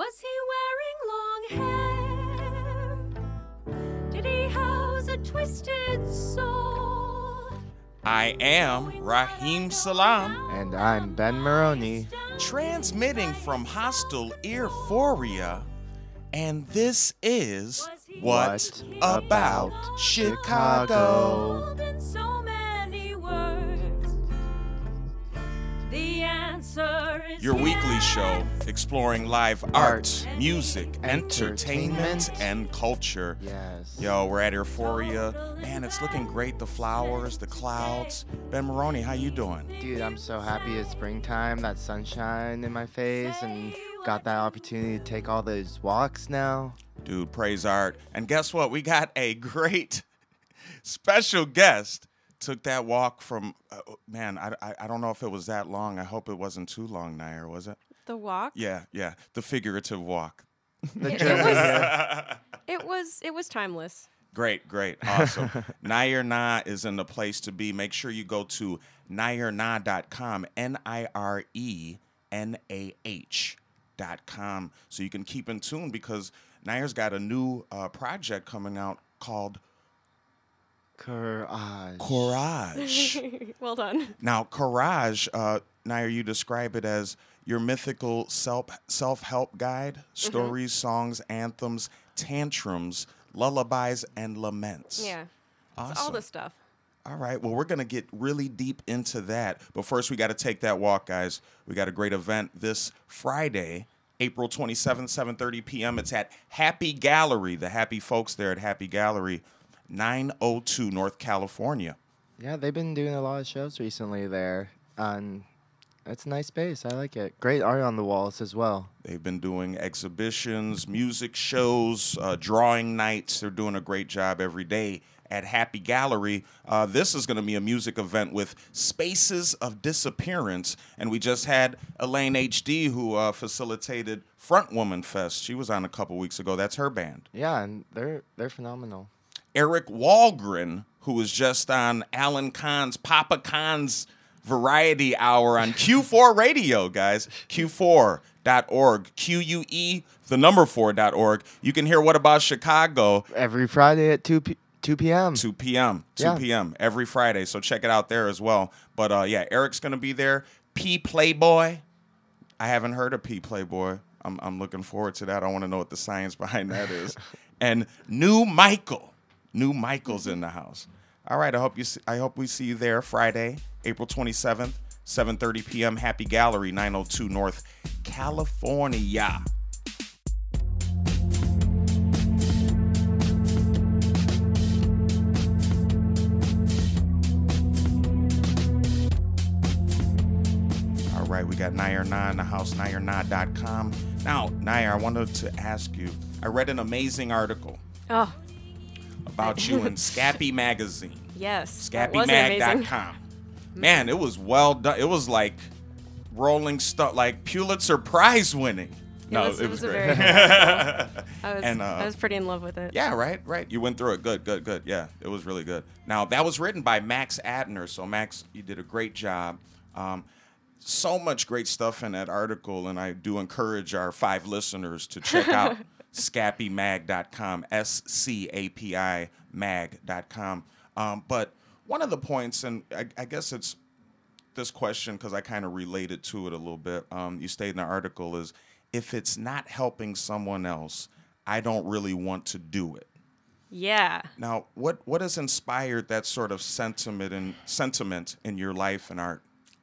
Was he wearing long hair? Did he house a twisted soul? I am Raheem Salaam. And I'm Ben Maroney. Transmitting from Hostel Earphoria. And this is What About Chicago? In so many words, the answer is your weekly show exploring live art, music, entertainment, and culture. Yes. Yo, we're at Euphoria. Man, it's looking great. The flowers, the clouds. Ben Maroney, how you doing? Dude, I'm so happy it's springtime. That sunshine in my face and got that opportunity to take all those walks now. Dude, praise art. And guess what? We got a great special guest. Took that walk from, I don't know if it was that long. I hope it wasn't too long, Nair, was it? The walk? Yeah. The figurative walk. It was timeless. Great. Awesome. Nair Na is in the place to be. Make sure you go to nairna.com, NIRENAH.com, so you can keep in tune because Nair's got a new project coming out called Cur-age. Well done. Now, Cur-age, Nair, you describe it as your mythical self-help guide, stories, songs, anthems, tantrums, lullabies, and laments. Yeah. Awesome. It's all this stuff. All right. Well, we're going to get really deep into that. But first, we got to take that walk, guys. We got a great event this Friday, April 27th, 7:30 p.m. It's at Happy Gallery, the happy folks there at Happy Gallery, 902 North California. Yeah, they've been doing a lot of shows recently there. It's a nice space. I like it. Great art on the walls as well. They've been doing exhibitions, music shows, drawing nights. They're doing a great job every day at Happy Gallery. This is going to be a music event with Spaces of Disappearance. And we just had Elaine H.D., who facilitated Front Woman Fest. She was on a couple weeks ago. That's her band. Yeah, and they're phenomenal. Eric Walgren, who was just on Papa Kahn's Variety Hour on Q4 Radio, guys. Q4.org. QUE4.org. You can hear What About Chicago every Friday at 2 p.m. every Friday. So check it out there as well. But Eric's going to be there. P Playboy. I haven't heard of P Playboy. I'm looking forward to that. I want to know what the science behind that is. And New Michael. New Michael's in the house. All right, I hope we see you there Friday, April 27th, 7:30 p.m. Happy Gallery, 902 North California. Right, we got Nair Na in the house, nairna.com. Now, Nair, I wanted to ask you, I read an amazing article about you in Scapi Magazine. Yes, scapimag.com. Man, it was well done. It was like rolling stuff, like Pulitzer Prize winning. It was great. I was pretty in love with it. Yeah, right. You went through it. Good. Yeah, it was really good. Now, that was written by Max Adner. So, Max, you did a great job. So much great stuff in that article, and I do encourage our 5 listeners to check out scapimag.com, SCAPI mag.com. But one of the points, and I guess it's this question because I kind of related to it a little bit, you stated in the article is, if it's not helping someone else, I don't really want to do it. Yeah. Now, what has inspired that sort of sentiment in your life and art?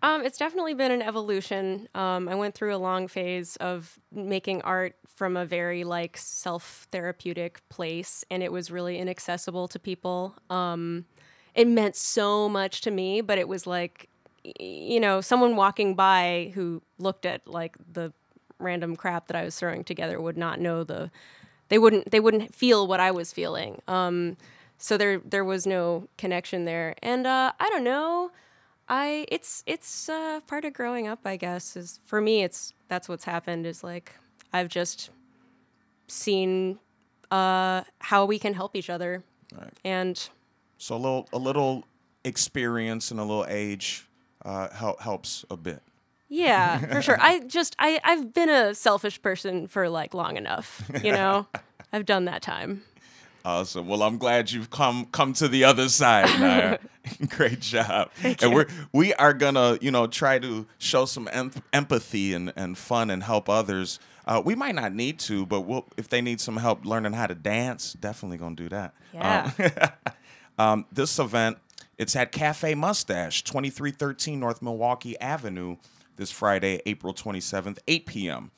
It's definitely been an evolution. I went through a long phase of making art from a very self-therapeutic place, and it was really inaccessible to people. It meant so much to me, but it was someone walking by who looked at the random crap that I was throwing together would not know they wouldn't feel what I was feeling. So there was no connection there, and I don't know. It's part of growing up, I guess, is for me, that's what's happened is I've just seen how we can help each other. Right. And so a little experience and a little age helps a bit. Yeah, for sure. I've been a selfish person for like long enough, you know? I've done that time. Awesome. Well, I'm glad you've come to the other side, Nair. Great job. Thank you. We are gonna, try to show some empathy and fun and help others. We might not need to, but if they need some help learning how to dance, definitely gonna do that. Yeah. This event, it's at Cafe Mustache, 2313 North Milwaukee Avenue, this Friday, April 27th, 8 p.m.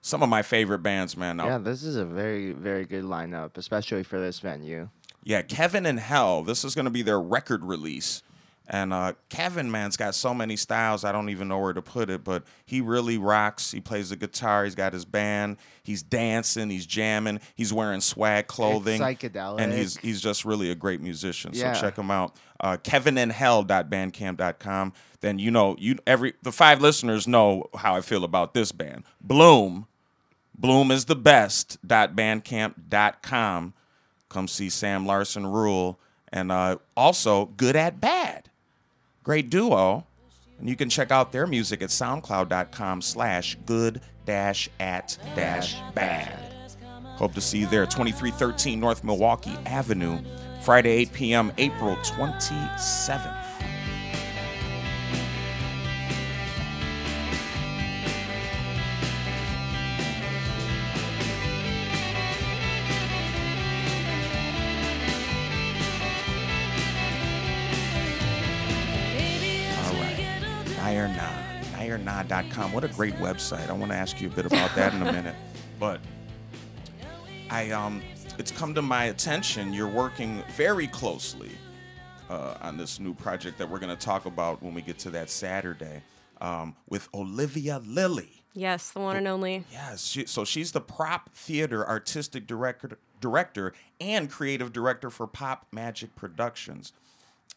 Some of my favorite bands, man. Yeah, this is a very, very good lineup, especially for this venue. Yeah, Kevin and Hell. This is going to be their record release. And Kevin, man's got so many styles, I don't even know where to put it, but he really rocks. He plays the guitar. He's got his band. He's dancing. He's jamming. He's wearing swag clothing. It's psychedelic. And he's just really a great musician, yeah. So check him out. kevinandhell.bandcamp.com. Then the five listeners know how I feel about this band. Bloom is the best.bandcamp.com. Come see Sam Larson Rule. And also Good at Bad. Great duo. And you can check out their music at soundcloud.com/good-at-bad. Hope to see you there. 2313 North Milwaukee Avenue, Friday, 8 p.m., April 27th. nairna.com. What a great website. I want to ask you a bit about that in a minute. But it's come to my attention you're working very closely on this new project that we're going to talk about when we get to that Saturday with Olivia Lilly. Yes, the one and only. Yes. So she's the Prop Theater Artistic Director and Creative Director for Pop Magic Productions.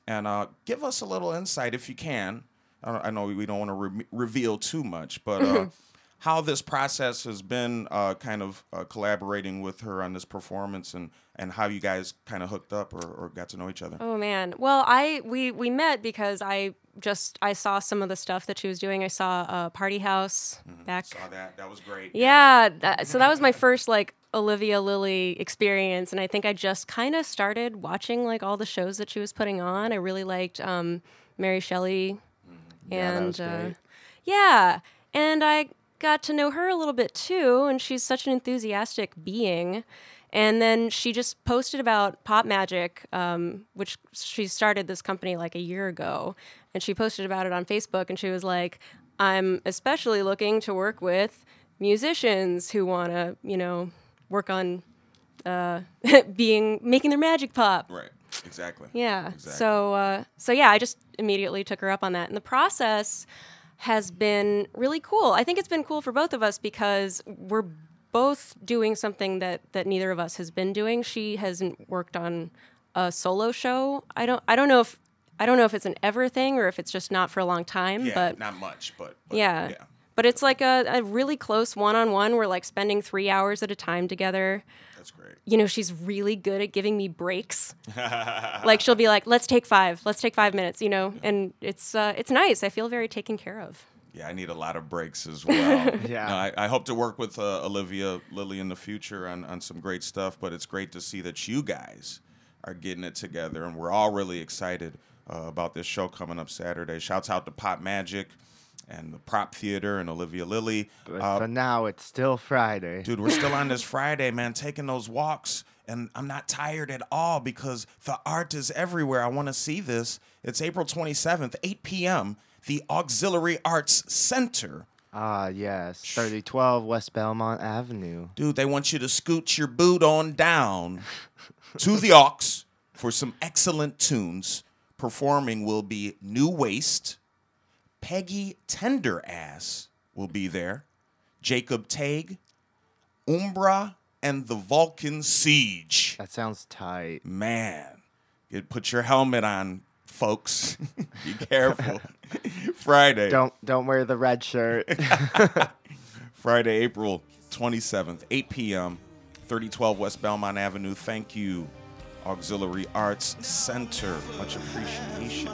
And give us a little insight, if you can, I know we don't want to reveal too much, but how this process has been collaborating with her on this performance and how you guys kind of hooked up or got to know each other. Oh, man. Well, we met because I saw some of the stuff that she was doing. I saw Party House back. Saw that. That was great. Yeah. So that was my first, Olivia Lilly experience. And I think I just kind of started watching, all the shows that she was putting on. I really liked Mary Shelley. And and I got to know her a little bit too, and she's such an enthusiastic being. And then she just posted about Pop Magic, which she started this company a year ago, and she posted about it on Facebook, and she was like, "I'm especially looking to work with musicians who want to, work on making their magic pop." Right. Exactly. Yeah. Exactly. So I just immediately took her up on that. And the process has been really cool. I think it's been cool for both of us because we're both doing something that neither of us has been doing. She hasn't worked on a solo show. I don't know if it's an ever thing or if it's just not for a long time. Yeah, but not much, but yeah. But it's like a really close one-on-one. We're spending 3 hours at a time together. That's great. She's really good at giving me breaks. She'll be like, let's take 5 minutes, Yeah. And it's nice. I feel very taken care of. Yeah, I need a lot of breaks as well. Yeah. No, I hope to work with Olivia Lilly in the future on some great stuff, but it's great to see that you guys are getting it together, and we're all really excited about this show coming up Saturday. Shouts out to Pop Magic and the Prop Theater and Olivia Lilly. But for now, it's still Friday. Dude, we're still on this Friday, man, taking those walks. And I'm not tired at all because the art is everywhere. I want to see this. It's April 27th, 8 p.m., the Auxiliary Arts Center. Ah, yes, 3012 West Belmont Avenue. Dude, they want you to scoot your boot on down to the Aux for some excellent tunes. Performing will be New Waste. Peggy Tenderass will be there. Jacob Tague, Umbra, and the Vulcan Siege. That sounds tight. Man, put your helmet on, folks. Be careful. Friday. Don't wear the red shirt. Friday, April 27th, 8 p.m., 3012 West Belmont Avenue. Thank you, Auxiliary Arts Center. Much appreciation.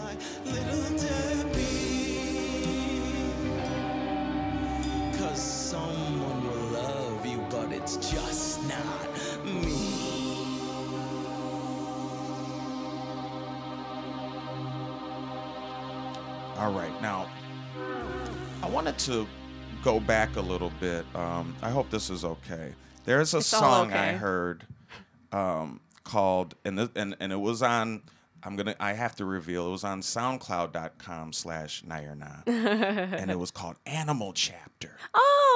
It's just not me. All right, now, I wanted to go back a little bit. I hope this is okay. There's a song I heard called, and it was on, I have to reveal, it was on soundcloud.com/Nair Na. And it was called Animal Chapter. Oh.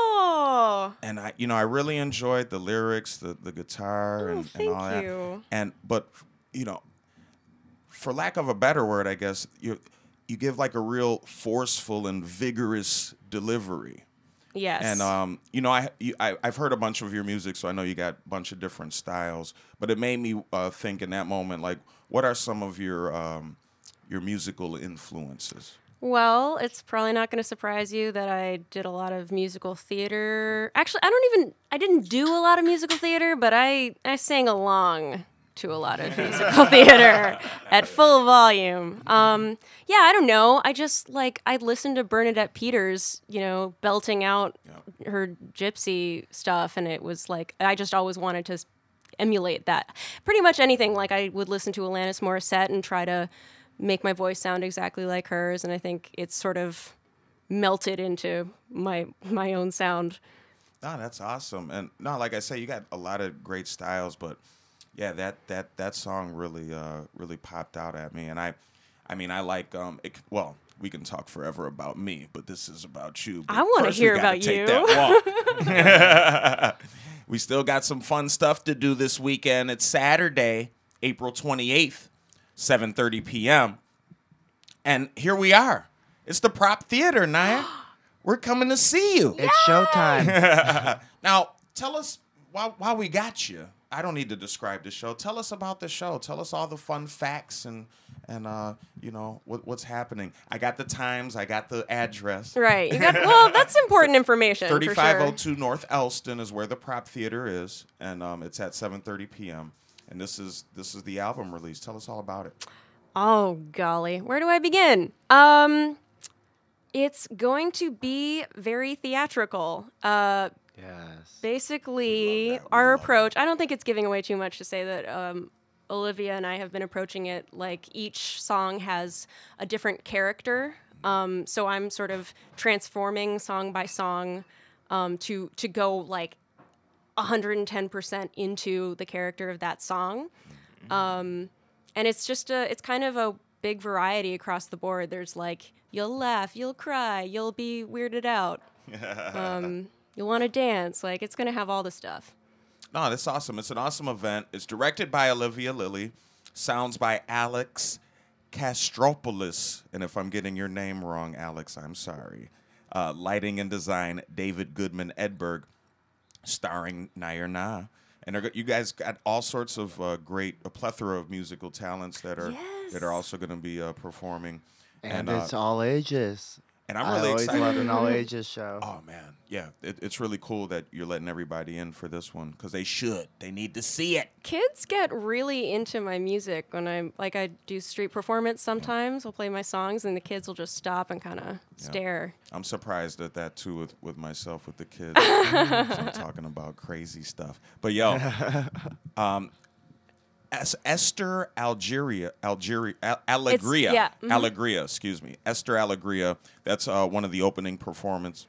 And I really enjoyed the lyrics, the guitar and all that. Thank you. But, for lack of a better word, I guess, you give like a real forceful and vigorous delivery. Yes. And, I've heard a bunch of your music, so I know you got a bunch of different styles. But it made me think in that moment, like, what are some of your musical influences? Well, it's probably not going to surprise you that I did a lot of musical theater. Actually, I didn't do a lot of musical theater, but I sang along to a lot of musical theater at full volume. I don't know. I just, I listened to Bernadette Peters, belting out her gypsy stuff, and it was I just always wanted to emulate that. Pretty much anything. I would listen to Alanis Morissette and try to make my voice sound exactly like hers, and I think it's sort of melted into my own sound. No, that's awesome. And no, like I say, you got a lot of great styles, but yeah, that song really really popped out at me, and I like we can talk forever about me, but this is about you. But I want to hear about you. That walk. We still got some fun stuff to do this weekend. It's Saturday, April 28th, 7:30 p.m. And here we are. It's the Prop Theater, Nair. We're coming to see you. It's showtime. Now, tell us why we got you. I don't need to describe the show. Tell us about the show. Tell us all the fun facts and what's happening. I got the times. I got the address. Right. That's important information. 3502 for sure. North Elston is where the Prop Theater is, and it's at 7:30 p.m. And this is the album release. Tell us all about it. Oh golly, where do I begin? It's going to be very theatrical. Yes. Basically, our approach, I don't think it's giving away too much to say that Olivia and I have been approaching it like each song has a different character. So I'm sort of transforming song by song to go 110% into the character of that song. And it's just it's kind of a big variety across the board. There's you'll laugh, you'll cry, you'll be weirded out. You'll want to dance. It's going to have all the stuff. No, that's awesome. It's an awesome event. It's directed by Olivia Lilly. Sounds by Alex Castropoulos. And if I'm getting your name wrong, Alex, I'm sorry. Lighting and design, David Goodman Edberg. Starring Nair Na. And you guys got all sorts of a plethora of musical talents that are also going to be performing. And it's all ages. And I'm really excited. I always love an all-ages show. Oh, man. Yeah, it's really cool that you're letting everybody in for this one, because they should. They need to see it. Kids get really into my music. When I do street performance sometimes. I'll play my songs, and the kids will just stop and kind of stare. I'm surprised at that, too, with myself, with the kids. I'm talking about crazy stuff. But, yo, Esther Allegria. Yeah. Mm-hmm. Allegria, excuse me. Esther Allegria. That's one of the opening performers.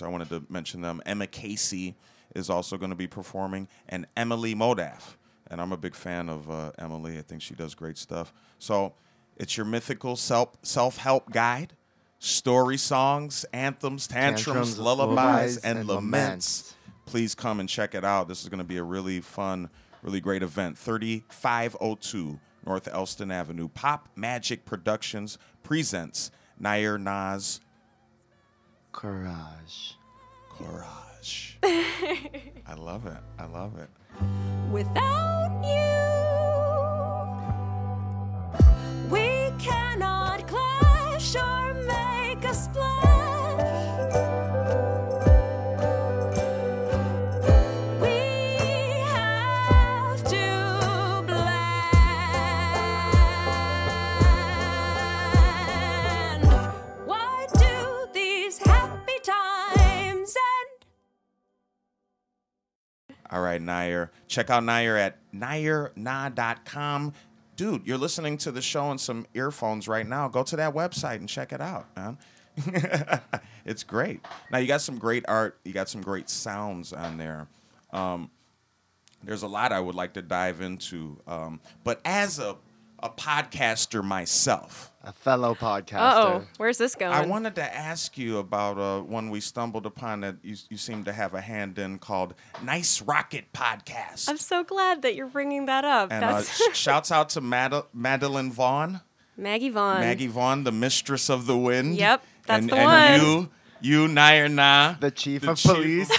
I wanted to mention them. Emma Casey is also going to be performing, and Emily Modaf. And I'm a big fan of Emily. I think she does great stuff. So it's your mythical self-help guide. Story songs, anthems, tantrums, lullabies, and laments. Please come and check it out. This is going to be a really fun, really great event. 3502 North Elston Avenue. Pop Magic Productions presents Nair Na's Cur-age. I love it. I love it. Without you, we cannot clash or make a splash. by Nair. Check out Nair at nairna.com. Dude, you're listening to the show on some earphones right now. Go to that website and check it out, man. It's great. Now, you got some great art. You got some great sounds on there. There's a lot I would like to dive into. But as a podcaster myself. A fellow podcaster. Uh-oh, where's this going? I wanted to ask you about one we stumbled upon that you seem to have a hand in called Nice Rocket Podcast. I'm so glad that you're bringing that up. And shouts out to Madeline Vaughn. Maggie Vaughn. Maggie Vaughn, the mistress of the wind. Yep, that's the one. And you, Nair Na. The chief of police.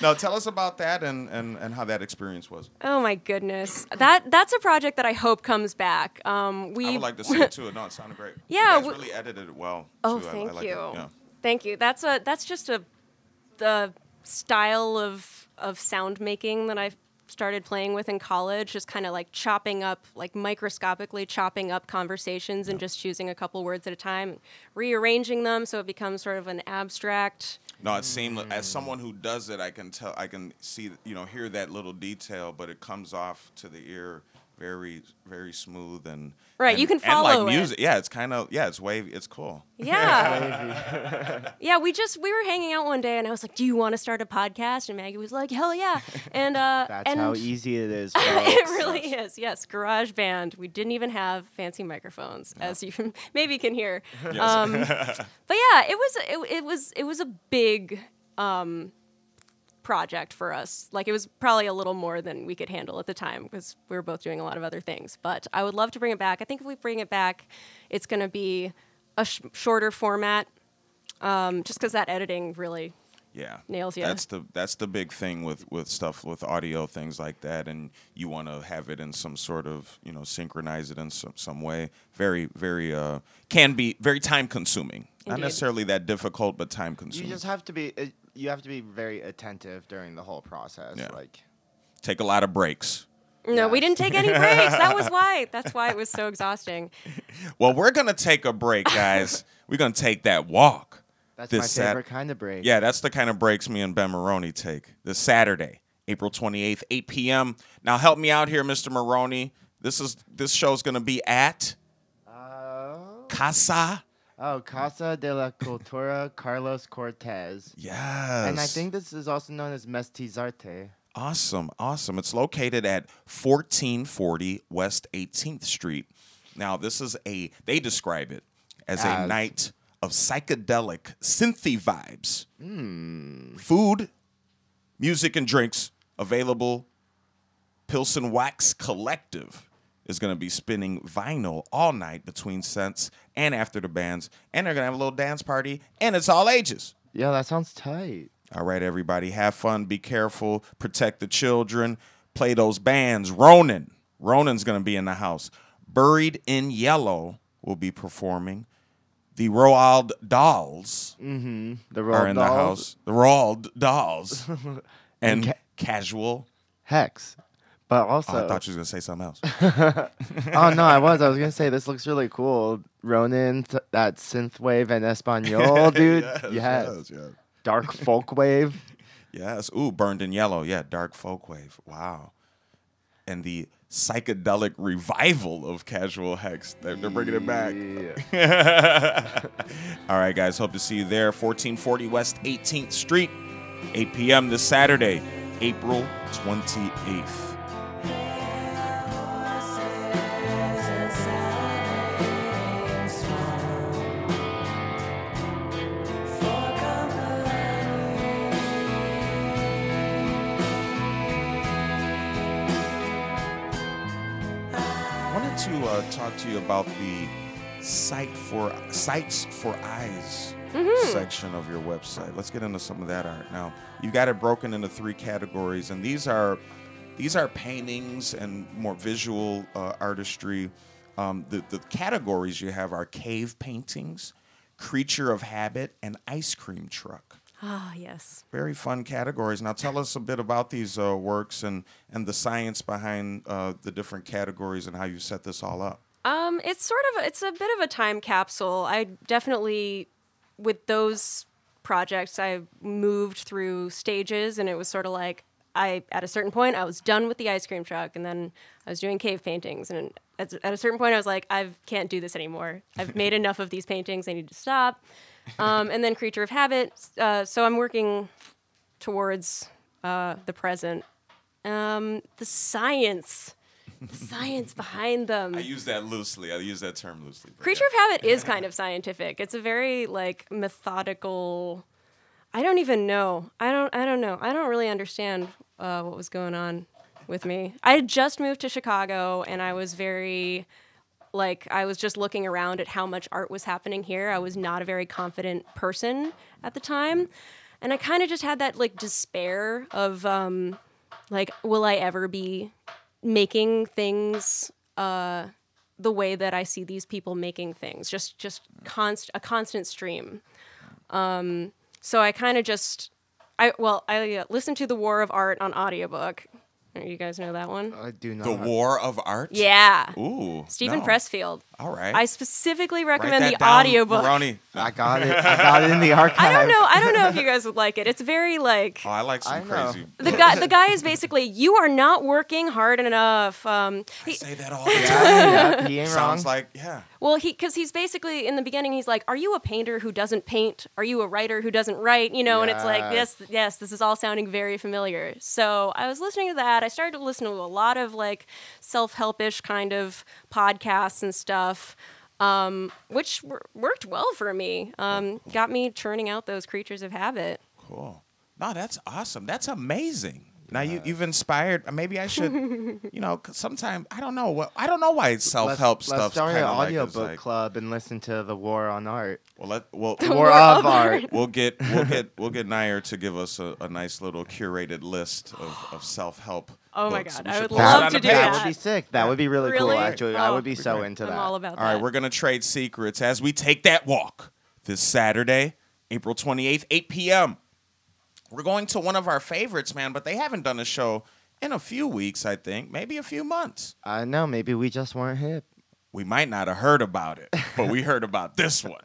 No, tell us about that and how that experience was. Oh, my goodness. That's a project that I hope comes back. I would like to see it, too. No, it sounded great. Yeah. You guys really edited it well. Oh, too. Thank you. Yeah. Thank you. That's just the style of sound making that I've started playing with in college, just kind of like chopping up, like microscopically chopping up conversations and just choosing a couple words at a time, and rearranging them so it becomes sort of an abstract... No, it seemed as someone who does it, I can see, hear that little detail, but it comes off to the ear very, very smooth and right. And, you can follow and like music. It. Yeah, it's kind of it's wavy. It's cool. Yeah, yeah. We were hanging out one day, and I was like, "Do you want to start a podcast?" And Maggie was like, "Hell yeah!" And that's how easy it is. It really is. Yes, Garage Band. We didn't even have fancy microphones, as you maybe can hear. Yes. But yeah, it was a big project for us. Like, it was probably a little more than we could handle at the time because we were both doing a lot of other things. But I would love to bring it back. I think if we bring it back, it's going to be a shorter format, just because that editing really nails you. That's the big thing with stuff with audio, things like that, and you want to have it in some sort of synchronize it in some way. Very, very can be very time consuming. Not necessarily that difficult, but time consuming. You just have to be. You have to be very attentive during the whole process. Yeah. Like, take a lot of breaks. No, we didn't take any breaks. That's why it was so exhausting. Well, we're going to take a break, guys. We're going to take that walk. That's my favorite kind of break. Yeah, that's the kind of breaks me and Ben Maroney take. This Saturday, April 28th, 8 p.m. Now, help me out here, Mr. Maroney. This show's going to be at Casa... Oh, Casa de la Cultura Carlos Cortez. Yes. And I think this is also known as Mestizarte. Awesome, awesome. It's located at 1440 West 18th Street. Now, this is they describe it as a night of psychedelic synthy vibes. Mm. Food, music, and drinks available. Pilsen Wax Collective is going to be spinning vinyl all night between sets and after the bands, and they're going to have a little dance party, and it's all ages. Yeah, that sounds tight. All right, everybody, have fun, be careful, protect the children, play those bands. Ronan's going to be in the house. Buried in Yellow will be performing. The Roald Dolls are in the house. The Roald Dolls and Casual Hex. But also, I thought she was going to say something else. Oh, no, I was going to say, this looks really cool. Ronan, that synthwave and Espanol, dude. Yes. Dark folk wave. Yes. Ooh, Burned in Yellow. Yeah, dark folk wave. Wow. And the psychedelic revival of Casual Hex. They're bringing it back. Yeah. All right, guys. Hope to see you there. 1440 West 18th Street, 8 p.m. this Saturday, April 28th. Talk to you about the Sights for Eyes section of your website. Let's get into some of that art. Now, you got it broken into 3 categories, and these are paintings and more visual artistry. The categories you have are cave paintings, Creature of Habit, and ice cream truck. Ah, yes. Very fun categories. Now, tell us a bit about these works and the science behind the different categories and how you set this all up. It's a bit of a time capsule. I definitely, with those projects. I moved through stages, and it was sort of like at a certain point, I was done with the ice cream truck, and then I was doing cave paintings. And at a certain point, I was like, I can't do this anymore. I've made enough of these paintings. I need to stop. And then Creature of Habit. So I'm working towards the present. The science behind them. I use that loosely. I use that term loosely. Creature of Habit is kind of scientific. It's a very methodical. I don't even know. I don't know. I don't really understand what was going on with me. I had just moved to Chicago, and I was very, I was just looking around at how much art was happening here. I was not a very confident person at the time, and I kind of just had that despair of will I ever be making things the way that I see these people making things? Just a constant stream. So I kind of just, I listened to The War of Art on audiobook. You guys know that one? I do not. The War of Art? Yeah. Ooh. Stephen Pressfield. All right. I specifically recommend the audiobook. Maroney. I got it in the archive. I don't know if you guys would like it. It's very Oh, I like some crazy. The guy is basically, you are not working hard enough. I say that all the time. Yeah, he ain't wrong. Sounds like, yeah. Well, because he's basically, in the beginning, he's like, are you a painter who doesn't paint? Are you a writer who doesn't write? And it's like, yes, this is all sounding very familiar. So I was listening to that. I started to listen to a lot of self-helpish kind of podcasts and stuff, which worked well for me. Got me churning out those Creatures of Habit. Cool. No, that's awesome. That's amazing. Now you've inspired. Maybe I should, sometime I don't know why self-help stuff's kind of like. Let's start an audiobook club and listen to The War on Art. The War of Art. We'll get Nair to give us a nice little curated list of self-help. Oh my God, I would love to do that. That would be sick. That would be really cool. Actually, I would be so into that. I'm all about that. All right, we're gonna trade secrets as we take that walk this Saturday, April 28th, 8 p.m. We're going to one of our favorites, man, but they haven't done a show in a few weeks, I think. Maybe a few months. I know. Maybe we just weren't hip. We might not have heard about it, but we heard about this one.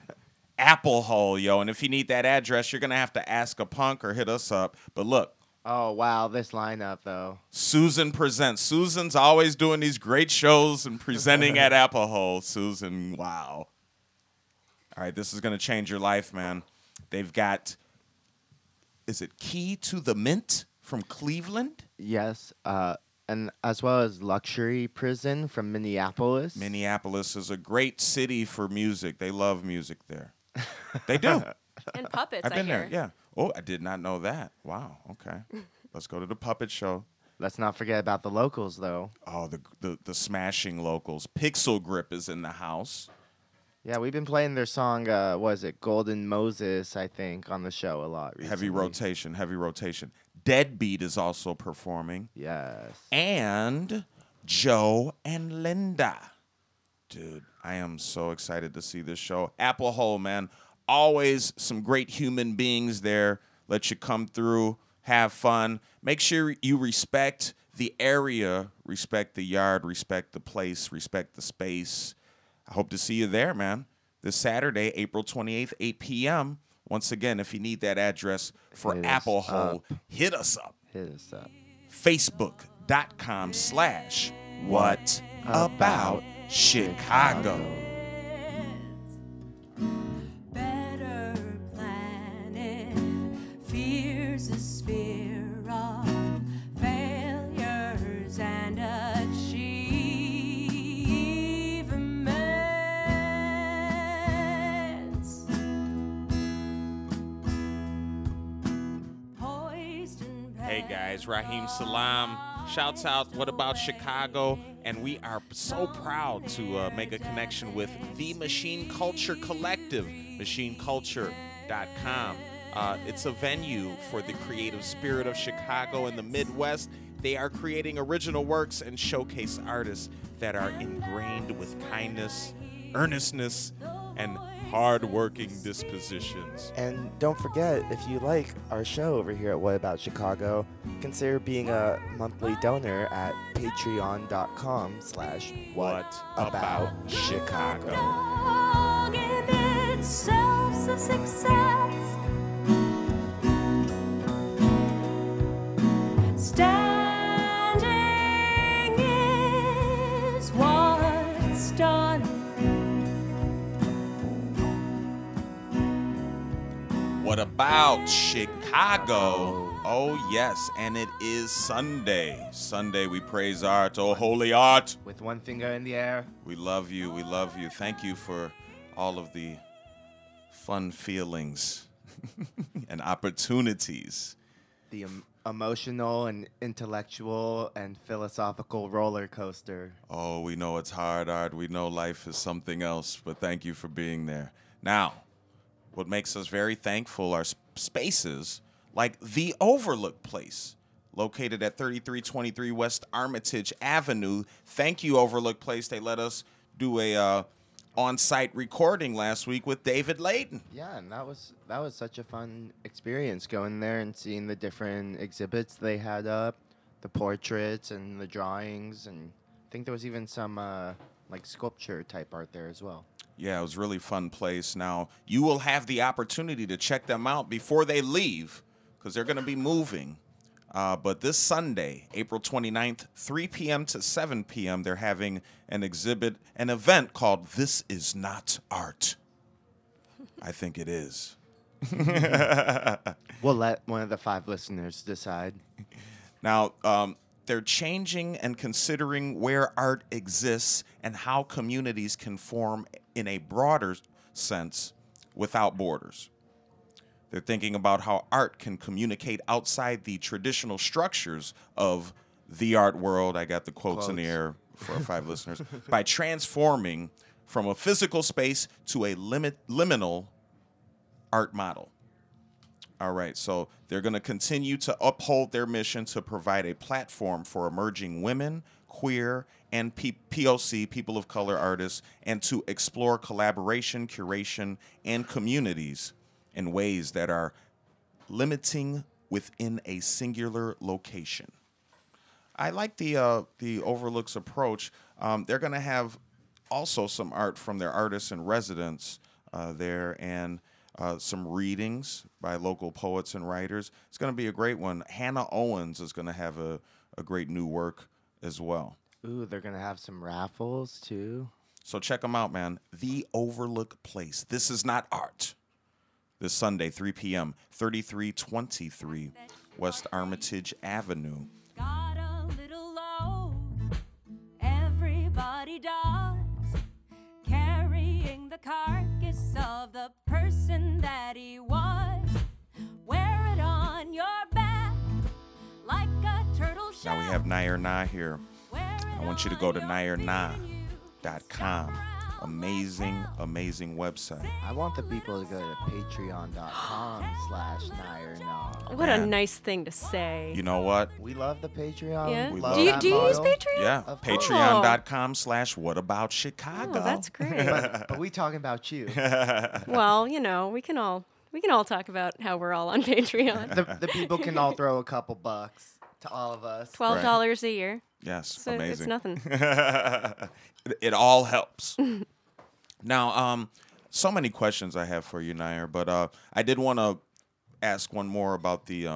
Apple Hole, yo. And if you need that address, you're going to have to ask a punk or hit us up. But look. Oh, wow. This lineup, though. Susan presents. Susan's always doing these great shows and presenting at Apple Hole. Susan, wow. All right. This is going to change your life, man. They've got... Is it Key to the Mint from Cleveland? Yes, and as well as Luxury Prison from Minneapolis. Minneapolis is a great city for music. They love music there. They do. And puppets, I've been there, yeah. Oh, I did not know that. Wow, okay. Let's go to the puppet show. Let's not forget about the locals, though. Oh, the smashing locals. Pixel Grip is in the house. Yeah, we've been playing their song, Golden Moses, I think, on the show a lot recently. Heavy rotation. Deadbeat is also performing. Yes. And Joe and Linda. Dude, I am so excited to see this show. Apple Hole, man. Always some great human beings there. Let you come through, have fun. Make sure you respect the area, respect the yard, respect the place, respect the space. I hope to see you there, man. This Saturday, April 28th, 8 p.m. Once again, if you need that address for Apple Hole, hit us up. Facebook.com/What About Chicago. Better planet, fears a sphere of failures and Hey guys, Raheem Salaam. Shouts out, What About Chicago? And we are so proud to make a connection with the Machine Culture Collective, machineculture.com. It's a venue for the creative spirit of Chicago and the Midwest. They are creating original works and showcase artists that are ingrained with kindness, earnestness, and hard-working dispositions. And don't forget, if you like our show over here at What About Chicago, consider being a monthly donor at patreon.com/What About Chicago. What About Chicago? Oh, yes, and it is Sunday. Sunday, we praise art, oh, holy art. With one finger in the air. We love you, we love you. Thank you for all of the fun feelings and opportunities. The emotional and intellectual and philosophical roller coaster. Oh, we know it's hard, Art. We know life is something else, but thank you for being there. Now, what makes us very thankful are spaces like The Overlook Place, located at 3323 West Armitage Avenue. Thank you, Overlook Place. They let us do a on-site recording last week with David Layden. Yeah, and that was such a fun experience going there and seeing the different exhibits they had up, the portraits and the drawings, and I think there was even some like sculpture type art there as well. Yeah, it was a really fun place. Now, you will have the opportunity to check them out before they leave because they're going to be moving. But this Sunday, April 29th, 3 p.m. to 7 p.m., they're having an event called This Is Not Art. I think it is. We'll let one of the 5 listeners decide. Now, they're changing and considering where art exists and how communities can form in a broader sense without borders. They're thinking about how art can communicate outside the traditional structures of the art world. I got the quotes in the air for our 5 listeners. By transforming from a physical space to a liminal art model. All right, so they're going to continue to uphold their mission to provide a platform for emerging women, queer, and POC, people of color artists, and to explore collaboration, curation, and communities in ways that are limiting within a singular location. I like the Overlook's approach. They're going to have also some art from their artists in residence there and some readings by local poets and writers. It's going to be a great one. Hannah Owens is going to have a great new work as well. Ooh, they're going to have some raffles too. So check them out, man. The Overlook Place. This Is Not Art. This Sunday, 3 p.m., 3323 West Armitage Avenue. Got a little low, everybody does, carrying the carcass of the person that he was. Wear it on your back like a turtle shell. Now we have Nair Na here. I want you to go to nairna.com. Amazing website. I want the people to go to patreon.com/nairna. What a nice thing to say. You know what? We love the Patreon. Yeah. Do you use Patreon? Yeah, patreon.com/whataboutchicago. Oh, that's great. but we talking about you. Well, you know, we can all talk about how we're all on Patreon. the people can all throw a couple bucks to all of us. $12 a year. Yes, so amazing. It's nothing. It all helps. Now, so many questions I have for you, Nair, but I did want to ask one more about the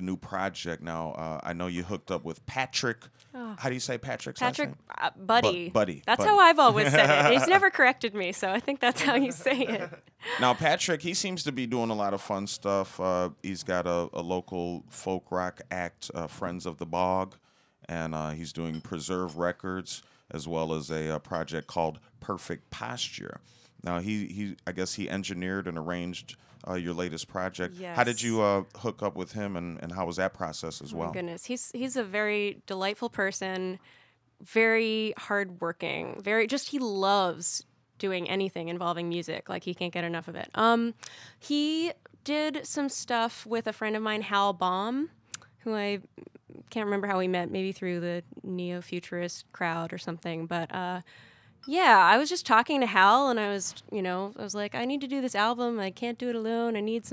new project. Now, I know you hooked up with Patrick. Oh. How do you say Patrick's last name? Patrick Buddy. Buddy. That's how I've always said it. He's never corrected me, so I think that's how you say it. Now, Patrick, he seems to be doing a lot of fun stuff. He's got a local folk rock act, Friends of the Bog, and he's doing Preserve Records, as well as a project called Perfect Posture. Now, he engineered and arranged your latest project. Yes. How did you hook up with him, and how was that process as well? Oh, my goodness. He's a very delightful person, very hardworking, he loves doing anything involving music. Like, he can't get enough of it. He did some stuff with a friend of mine, Hal Baum, who I can't remember how we met, maybe through the neo-futurist crowd or something. But I was just talking to Hal, and I was like, I need to do this album. I can't do it alone. I need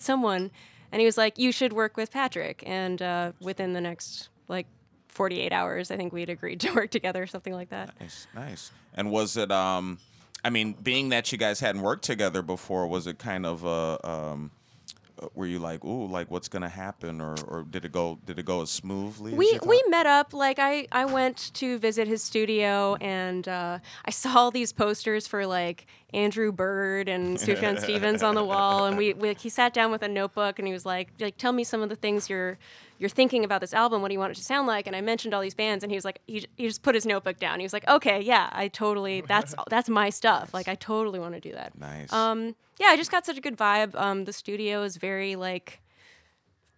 someone. And he was like, you should work with Patrick. And within the next 48 hours, I think we had agreed to work together or something like that. Nice. And was it, being that you guys hadn't worked together before, was it kind of were you like, ooh, like what's gonna happen, or did it go as smoothly? We met up. Like I went to visit his studio, and I saw all these posters for like Andrew Bird and Sufjan Stevens on the wall, and he sat down with a notebook, and he was like tell me some of the things you're thinking about this album. What do you want it to sound like? And I mentioned all these bands, and he was like, he just put his notebook down. He was like, okay, yeah, I totally, that's my stuff. Like, I totally want to do that. Nice. Yeah, I just got such a good vibe. The studio is very like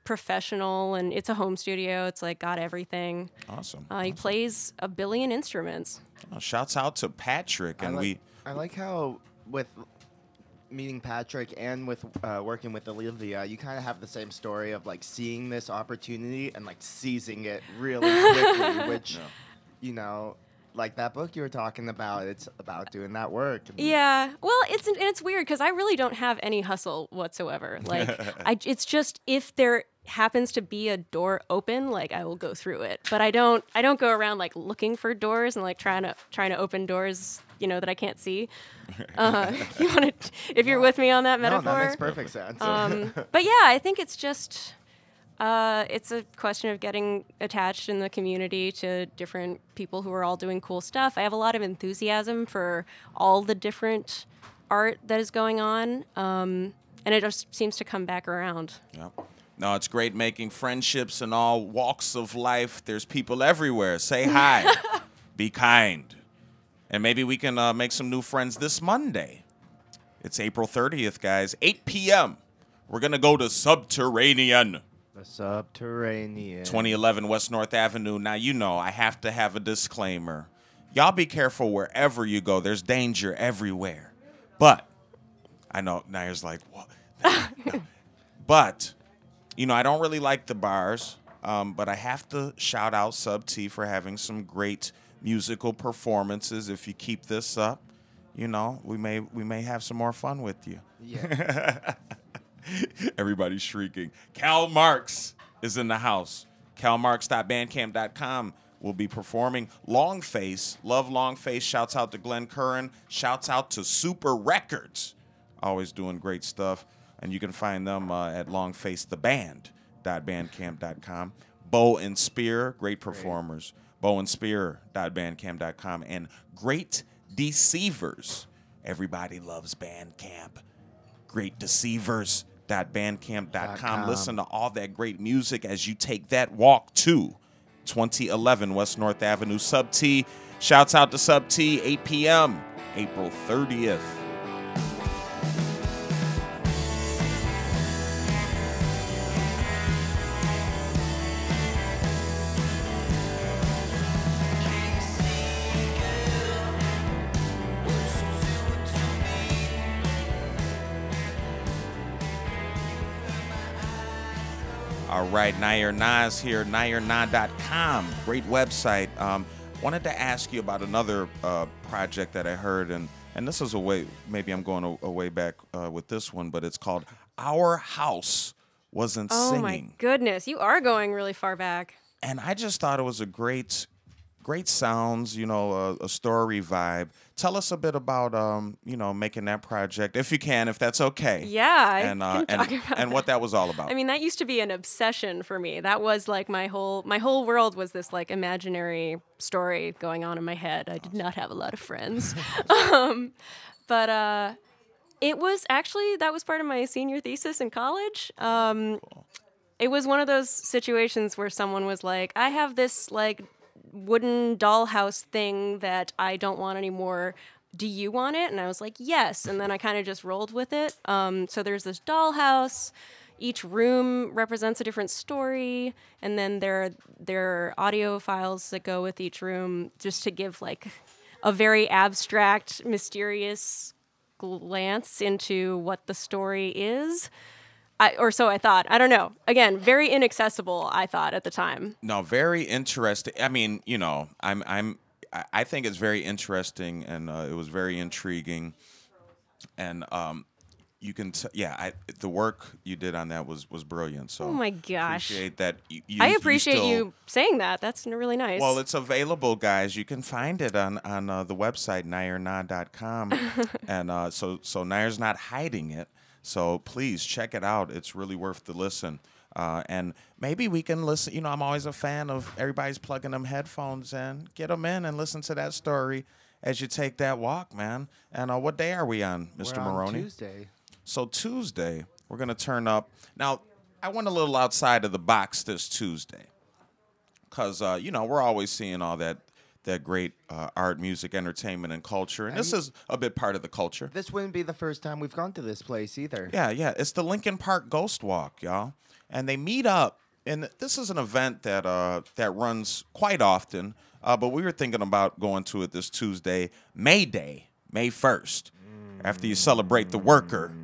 professional, and it's a home studio. It's like got everything. Awesome. He plays a billion instruments. Oh, shouts out to Patrick, and I like how with meeting Patrick and with working with Olivia, you kind of have the same story of like seeing this opportunity and like seizing it really quickly, which, you know, like that book you were talking about, it's about doing that work. Yeah. Well, it's weird because I really don't have any hustle whatsoever. Like it's just if there happens to be a door open, like I will go through it, but I don't go around like looking for doors and like trying to open doors, you know, that I can't see. You want to, if you're with me on that metaphor. No, that makes perfect sense. But yeah, I think it's just, it's a question of getting attached in the community to different people who are all doing cool stuff. I have a lot of enthusiasm for all the different art that is going on. And it just seems to come back around. Yep. No, it's great making friendships in all walks of life. There's people everywhere. Say hi. Be kind. And maybe we can make some new friends this Monday. It's April 30th, guys, 8 p.m. We're going to go to Subterranean. The Subterranean. 2011 West North Avenue. Now, you know, I have to have a disclaimer. Y'all be careful wherever you go. There's danger everywhere. But I know Nair's like, what? No. But, you know, I don't really like the bars, but I have to shout out Sub T for having some great musical performances. If you keep this up, you know, we may have some more fun with you. Yeah. Everybody's shrieking. Cal Marx is in the house. calmarx.bandcamp.com will be performing. Longface, love Longface. Shouts out to Glenn Curran. Shouts out to Super Records. Always doing great stuff. And you can find them at longfacetheband.bandcamp.com. Bow and Spear, great performers. bowandspear.bandcamp.com, and Great Deceivers. Everybody loves Bandcamp. greatdeceivers.bandcamp.com. Listen to all that great music as you take that walk to 2011 West North Avenue. Sub T. Shouts out to Sub T, 8 p.m., April 30th. Right, Nair Na is here, nairna.com, great website. Wanted to ask you about another project that I heard, and this is a way, maybe I'm going a way back with this one, but it's called Our House Wasn't Singing. Oh my goodness, you are going really far back. And I just thought it was a great sounds, you know, a story vibe. Tell us a bit about, you know, making that project, if you can, if that's okay. Yeah, and what that was all about. I mean, that used to be an obsession for me. That was like my whole world was this like imaginary story going on in my head. I did not have a lot of friends, but it was actually that was part of my senior thesis in college. Cool. It was one of those situations where someone was like, "I have this like." Wooden dollhouse thing that I don't want anymore. Do you want it? And I was like, yes. And then I kind of just rolled with it. So there's this dollhouse. Each room represents a different story. And then there are audio files that go with each room just to give like a very abstract, mysterious glance into what the story is. Or so I thought. I don't know. Again, very inaccessible, I thought, at the time. No, very interesting. I mean, you know, I think it's very interesting, and it was very intriguing. And you can the work you did on that was brilliant. So, oh, my gosh. Appreciate that. I appreciate you saying that. That's really nice. Well, it's available, guys. You can find it on the website, nairna.com. And so Nair's not hiding it. So please check it out. It's really worth the listen. And maybe we can listen. You know, I'm always a fan of everybody's plugging them headphones in. Get them in and listen to that story as you take that walk, man. And what day are we on, Mr. Maroney? On Tuesday. So Tuesday, we're going to turn up. Now, I went a little outside of the box this Tuesday because, you know, we're always seeing all that great art, music, entertainment, and culture. And this is a big part of the culture. This wouldn't be the first time we've gone to this place either. Yeah. It's the Lincoln Park Ghost Walk, y'all. And they meet up. And this is an event that runs quite often. But we were thinking about going to it this Tuesday, May Day, May 1st. After you celebrate the worker,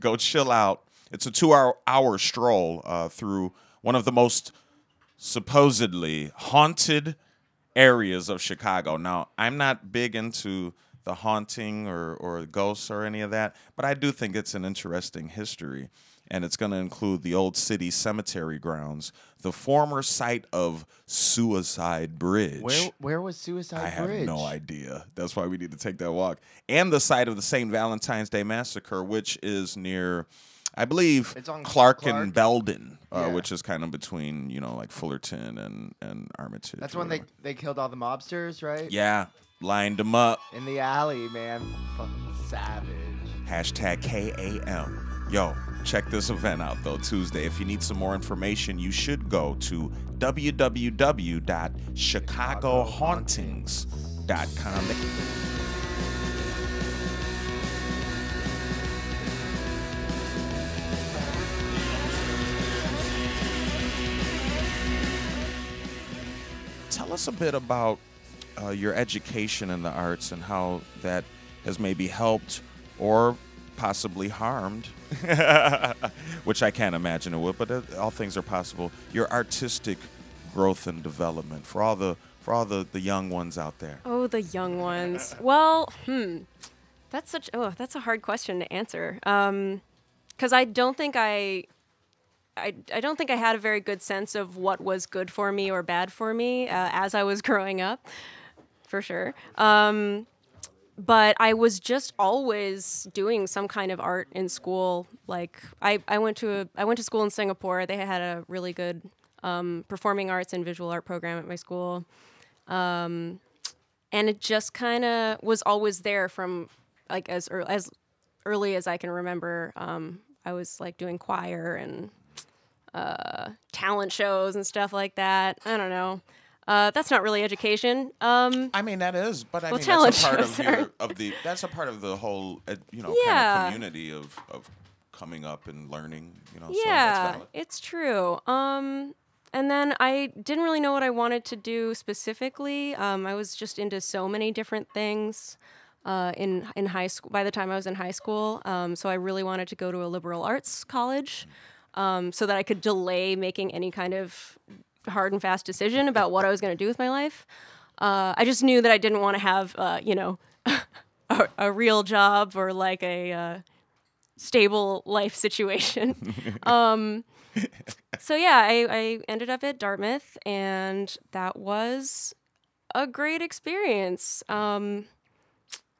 go chill out. It's a 2-hour stroll through one of the most supposedly haunted areas of Chicago. Now, I'm not big into the haunting or ghosts or any of that, but I do think it's an interesting history, and it's going to include the Old City Cemetery grounds, the former site of Suicide Bridge. Where was Suicide Bridge? I have no idea. That's why we need to take that walk. And the site of the St. Valentine's Day Massacre, which is near... I believe it's on Clark and Belden, which is kind of between, you know, like Fullerton and Armitage. That's when they killed all the mobsters, right? Yeah. Lined them up. In the alley, man. Fucking savage. Hashtag KAM. Yo, check this event out, though, Tuesday. If you need some more information, you should go to www.chicagohauntings.com. Tell us a bit about your education in the arts and how that has maybe helped or possibly harmed, which I can't imagine it would, but all things are possible. Your artistic growth and development for all the young ones out there. Oh, the young ones. Well, that's a hard question to answer because I don't think I don't think I had a very good sense of what was good for me or bad for me as I was growing up, for sure. But I was just always doing some kind of art in school. Like I went to school in Singapore. They had a really good performing arts and visual art program at my school, and it just kind of was always there from like as early as I can remember. I was like doing choir and talent shows and stuff like that. I don't know. That's not really education. I mean, that is, but I mean, that's a part of the whole, you know, kind of community of coming up and learning, you know. Yeah, so that's valid. It's true. And then I didn't really know what I wanted to do specifically. I was just into so many different things. In high school, by the time I was in high school, so I really wanted to go to a liberal arts college, so that I could delay making any kind of hard and fast decision about what I was going to do with my life. I just knew that I didn't want to have, you know, a real job or like a stable life situation. So yeah, I ended up at Dartmouth, and that was a great experience.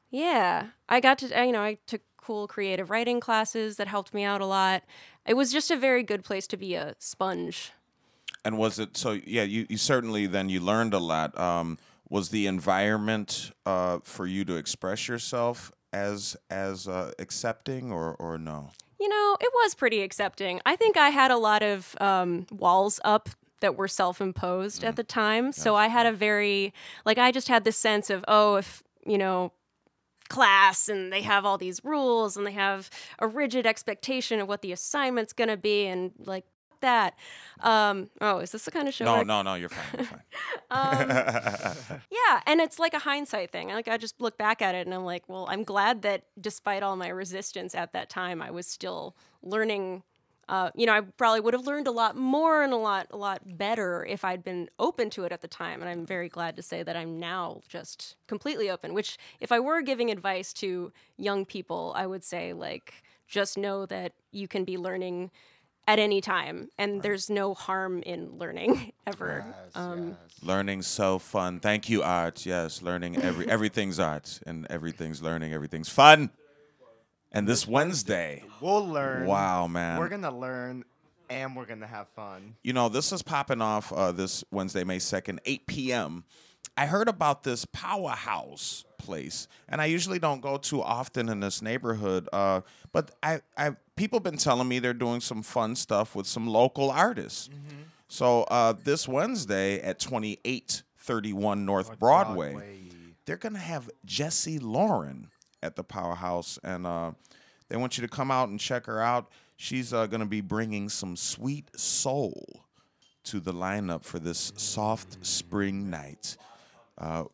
Yeah, I got to, you know, I took cool creative writing classes that helped me out a lot. It was just a very good place to be a sponge. And was it, so yeah, you certainly then you learned a lot. Was the environment for you to express yourself as accepting or no? You know, it was pretty accepting. I think I had a lot of walls up that were self-imposed at the time. Yes. So I had a very, like I just had this sense of, oh, if, you know, class and they have all these rules and they have a rigid expectation of what the assignment's going to be and like that. Oh, is this the kind of show? No, you're fine. You're fine. Yeah. And it's like a hindsight thing. Like I just look back at it and I'm like, well, I'm glad that despite all my resistance at that time, I was still learning. You know, I probably would have learned a lot more and a lot better if I'd been open to it at the time. And I'm very glad to say that I'm now just completely open, which if I were giving advice to young people, I would say, like, just know that you can be learning at any time. And there's no harm in learning ever. Yes, yes. Learning's so fun. Thank you, art. Yes, learning. Everything's art and everything's learning. Everything's fun. And this Wednesday. We'll learn. Wow, man. We're going to learn and we're going to have fun. You know, this is popping off this Wednesday, May 2nd, 8 p.m. I heard about this powerhouse place, and I usually don't go too often in this neighborhood, but I people been telling me they're doing some fun stuff with some local artists. Mm-hmm. So this Wednesday at 2831 North Broadway, they're going to have Jessie Lauren at the powerhouse, and they want you to come out and check her out. She's going to be bringing some sweet soul to the lineup for this soft spring night.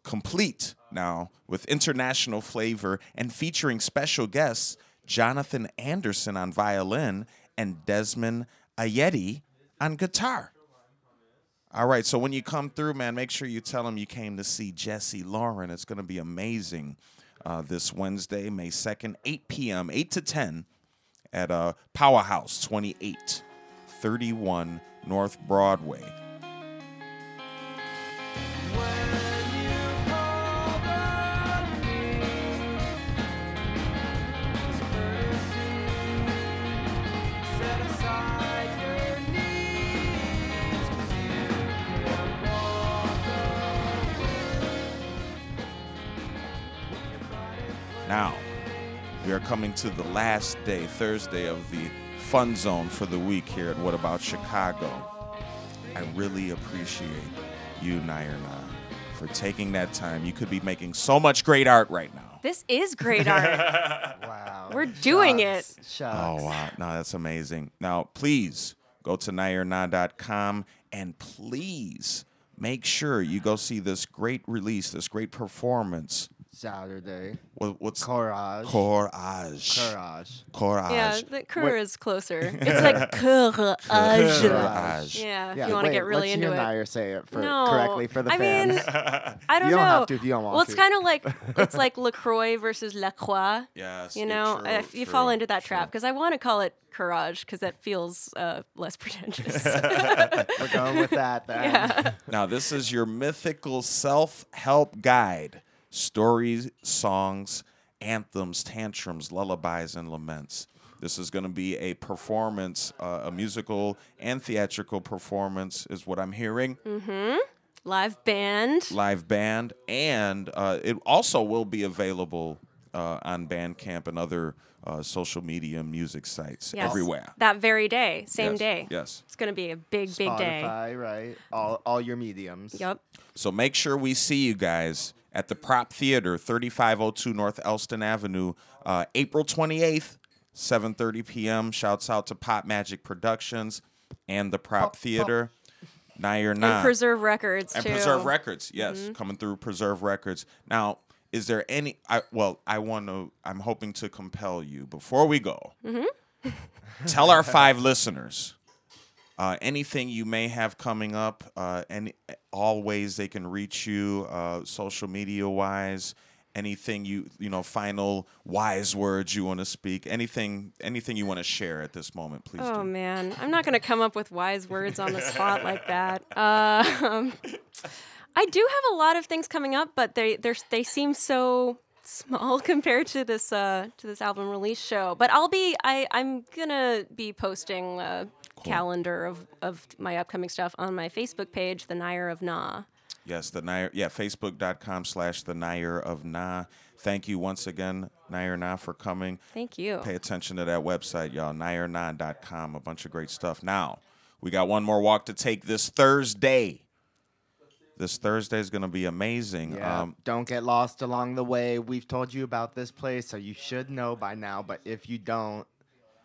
Complete now with international flavor and featuring special guests Jonathan Anderson on violin and Desmond Ayeti on guitar. All right, so when you come through, man, make sure you tell them you came to see Jessie Lauren. It's going to be amazing this Wednesday, May 2nd, 8 p.m., 8 to 10 at Powerhouse 2831 North Broadway. Now, we are coming to the last day, Thursday, of the fun zone for the week here at What About Chicago. I really appreciate you, Nair Na, for taking that time. You could be making so much great art right now. This is great art. Wow. We're doing it. Shucks. Oh, wow. No, that's amazing. Now, please go to nairna.com and please make sure you go see this great release, this great performance. Saturday. What's Cur-age? Cur-age. Yeah, the cur is closer. It's like Cur-age. Yeah, if you want to get really into it. Let's you and I say it correctly for the fans. I mean, I don't know. You don't have to if you don't want to. Well, it's kind of like, it's like LaCroix versus Lacroix. Yes. You know, you fall into that trap because I want to call it Cur-age because that feels less pretentious. We're going with that then. Yeah. Now, this is your mythical self-help guide. Stories, songs, anthems, tantrums, lullabies, and laments. This is going to be a performance, a musical and theatrical performance is what I'm hearing. Mm-hmm. Live band. And it also will be available on Bandcamp and other social media music sites everywhere. That very day, same day. Yes. It's going to be a big, big day. Spotify, right? All your mediums. Yep. So make sure we see you guys at the Prop Theater, 3502 North Elston Avenue, April 28th, 7:30 p.m. Shouts out to Pop Magic Productions and the Prop Theater. Nair Na. And Preserve Records, too. And Preserve Records, yes. Mm-hmm. Coming through Preserve Records. Now, is there any... I'm hoping to compel you. Before we go, tell our 5 listeners... anything you may have coming up, and all ways they can reach you, social media wise, anything you final wise words you want to speak, anything you want to share at this moment, please. Oh man, I'm not going to come up with wise words on the spot like that. I do have a lot of things coming up, but they seem so small compared to this album release show. But I'm gonna be posting. Calendar of my upcoming stuff on my Facebook page, The Nair of Na. Yes, the Nair. Yeah, facebook.com/The Nair of Na. Thank you once again, Nair Na, for coming. Thank you. Pay attention to that website, y'all. nairna.com. A bunch of great stuff. Now we got one more walk to take this Thursday. This Thursday is going to be amazing. Yeah, don't get lost along the way. We've told you about this place, so you should know by now. But if you don't.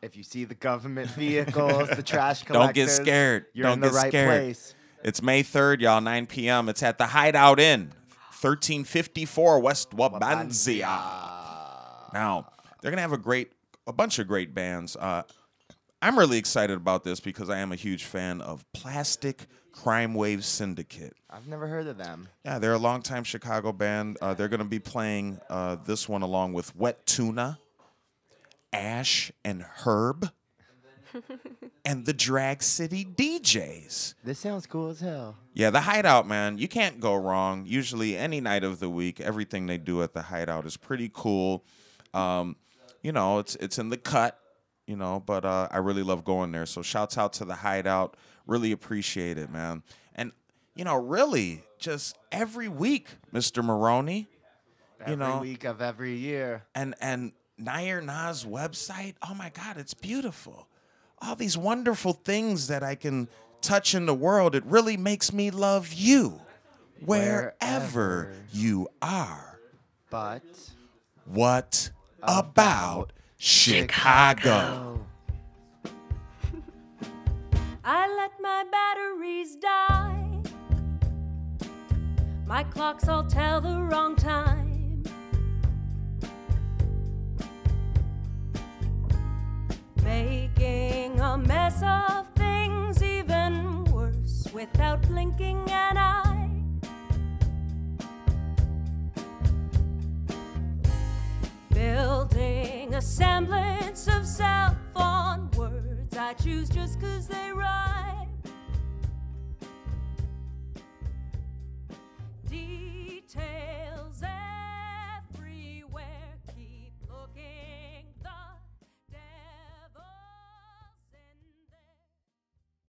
If you see the government vehicles, the trash collectors, don't get scared. You're in the right place. It's May 3rd, y'all, 9 p.m. It's at the Hideout Inn, 1354 West Wabanzia. Now, they're going to have a bunch of great bands. I'm really excited about this because I am a huge fan of Plastic Crime Wave Syndicate. I've never heard of them. Yeah, they're a longtime Chicago band. They're going to be playing this one along with Wet Tuna, Ash and Herb, and the Drag City DJs. This sounds cool as hell. Yeah, the Hideout, man. You can't go wrong. Usually any night of the week, everything they do at the Hideout is pretty cool. you know, it's in the cut, you know, but I really love going there. So shouts out to the Hideout. Really appreciate it, man. And, you know, really just every week, Mr. Maroney. Every week of every year. And Nair Na's website, oh, my God, it's beautiful. All these wonderful things that I can touch in the world. It really makes me love you wherever you are. But what about Chicago? I let my batteries die. My clocks all tell the wrong time. Making a mess of things even worse without blinking an eye. Building a semblance of self on words I choose just 'cause they